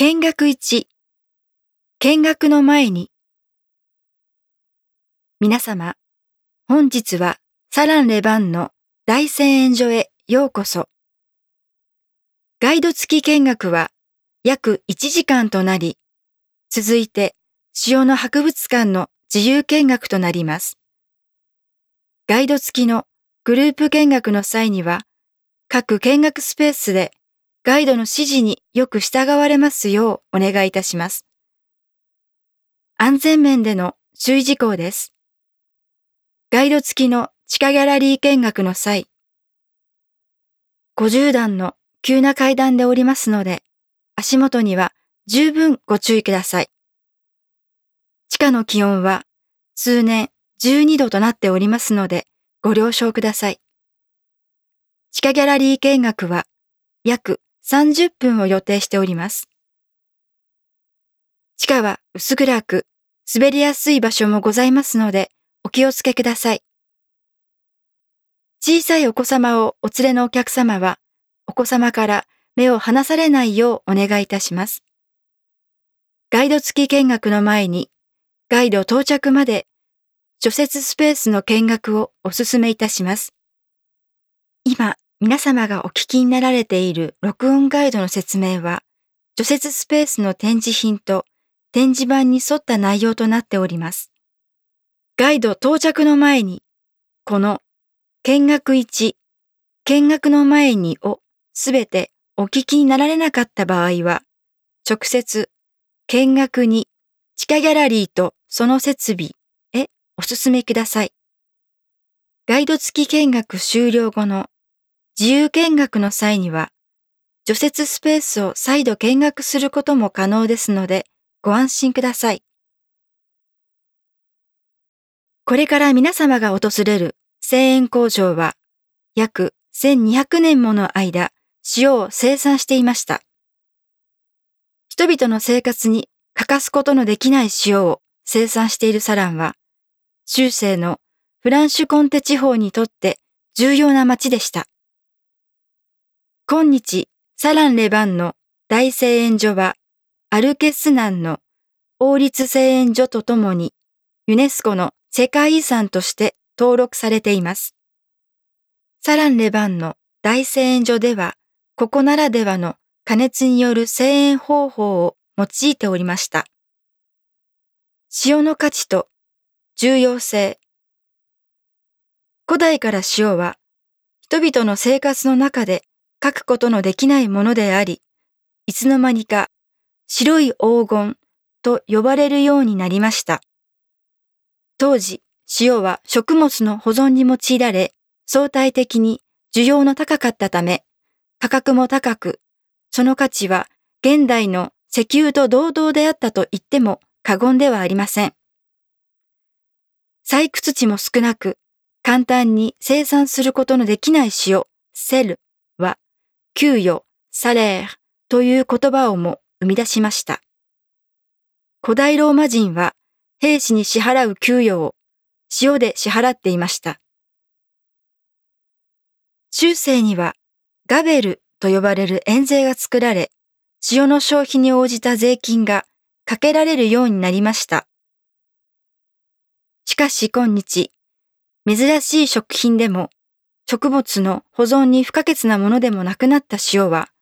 見学1、見学の前に。皆様、本日はサランレバンの大仙園所へようこそ。ガイド付き見学は約1時間となり、続いて塩の博物館の自由見学となります。ガイド付きのグループ見学の際には、各見学スペースでガイドの指示によく従われますようお願いいたします。安全面での注意事項です。ガイド付きの地下ギャラリー見学の際、50段の急な階段でおりますので、足元には十分ご注意ください。地下の気温は通年12度となっておりますので、ご了承ください。地下ギャラリー見学は約30分を予定しております。地下は薄暗く、滑りやすい場所もございますので、お気をつけください。小さいお子様をお連れのお客様は、お子様から目を離されないようお願いいたします。ガイド付き見学の前に、ガイド到着まで除雪スペースの見学をお勧めいたします。今、皆様がお聞きになられている録音ガイドの説明は、除雪スペースの展示品と展示板に沿った内容となっております。ガイド到着の前に、この見学1、見学の前にをすべてお聞きになられなかった場合は、直接見学2、地下ギャラリーとその設備へお進めください。ガイド付き見学終了後の自由見学の際には、除雪スペースを再度見学することも可能ですので、ご安心ください。これから皆様が訪れる製塩工場は、約1200年もの間、塩を生産していました。人々の生活に欠かすことのできない塩を生産しているサランは、中世のフランシュコンテ地方にとって重要な町でした。今日、サランレバンの大製塩所は、アルケスナンの王立製塩所とともに、ユネスコの世界遺産として登録されています。サランレバンの大製塩所では、ここならではの加熱による製塩方法を用いておりました。塩の価値と重要性。古代から塩は、人々の生活の中で、書くことのできないものであり、いつの間にか白い黄金と呼ばれるようになりました。当時、塩は食物の保存に用いられ、相対的に需要の高かったため、価格も高く、その価値は現代の石油と同等であったと言っても過言ではありません。採掘地も少なく、簡単に生産することのできない塩、セルは、給与、サレールという言葉をも生み出しました。古代ローマ人は兵士に支払う給与を塩で支払っていました。中世にはガベルと呼ばれる塩税が作られ、塩の消費に応じた税金がかけられるようになりました。しかし今日、珍しい食品でも植物の保存に不可欠なものでもなくなった塩は、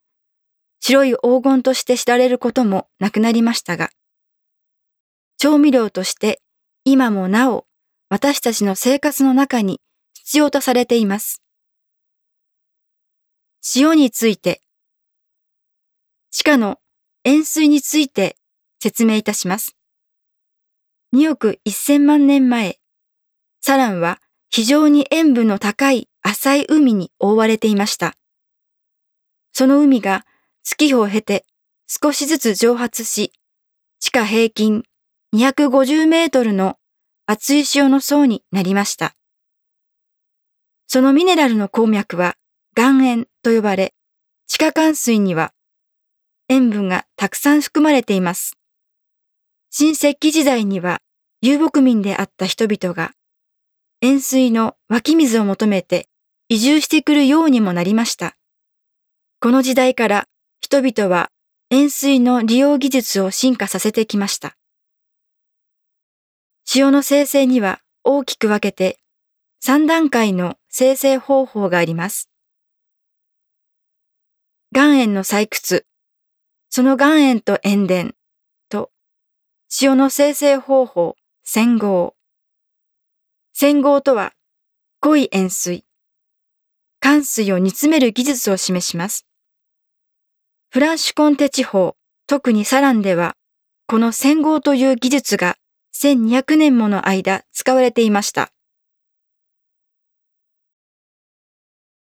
白い黄金として知られることもなくなりましたが、調味料として今もなお私たちの生活の中に必要とされています。塩について、地下の塩水について説明いたします。2億1000万年前、サランは非常に塩分の高い浅い海に覆われていました。その海が月日を経て少しずつ蒸発し、地下平均250メートルの厚い塩の層になりました。そのミネラルの鉱脈は岩塩と呼ばれ、地下灌水には塩分がたくさん含まれています。新石器時代には遊牧民であった人々が、塩水の湧き水を求めて移住してくるようにもなりました。この時代から人々は塩水の利用技術を進化させてきました。塩の生成には大きく分けて3段階の生成方法があります。岩塩の採掘、その岩塩と塩田と塩の生成方法洗合。洗合とは濃い塩水、寒水を煮詰める技術を示します。フランシュコンテ地方、特にサランでは、この洗合という技術が1200年もの間使われていました。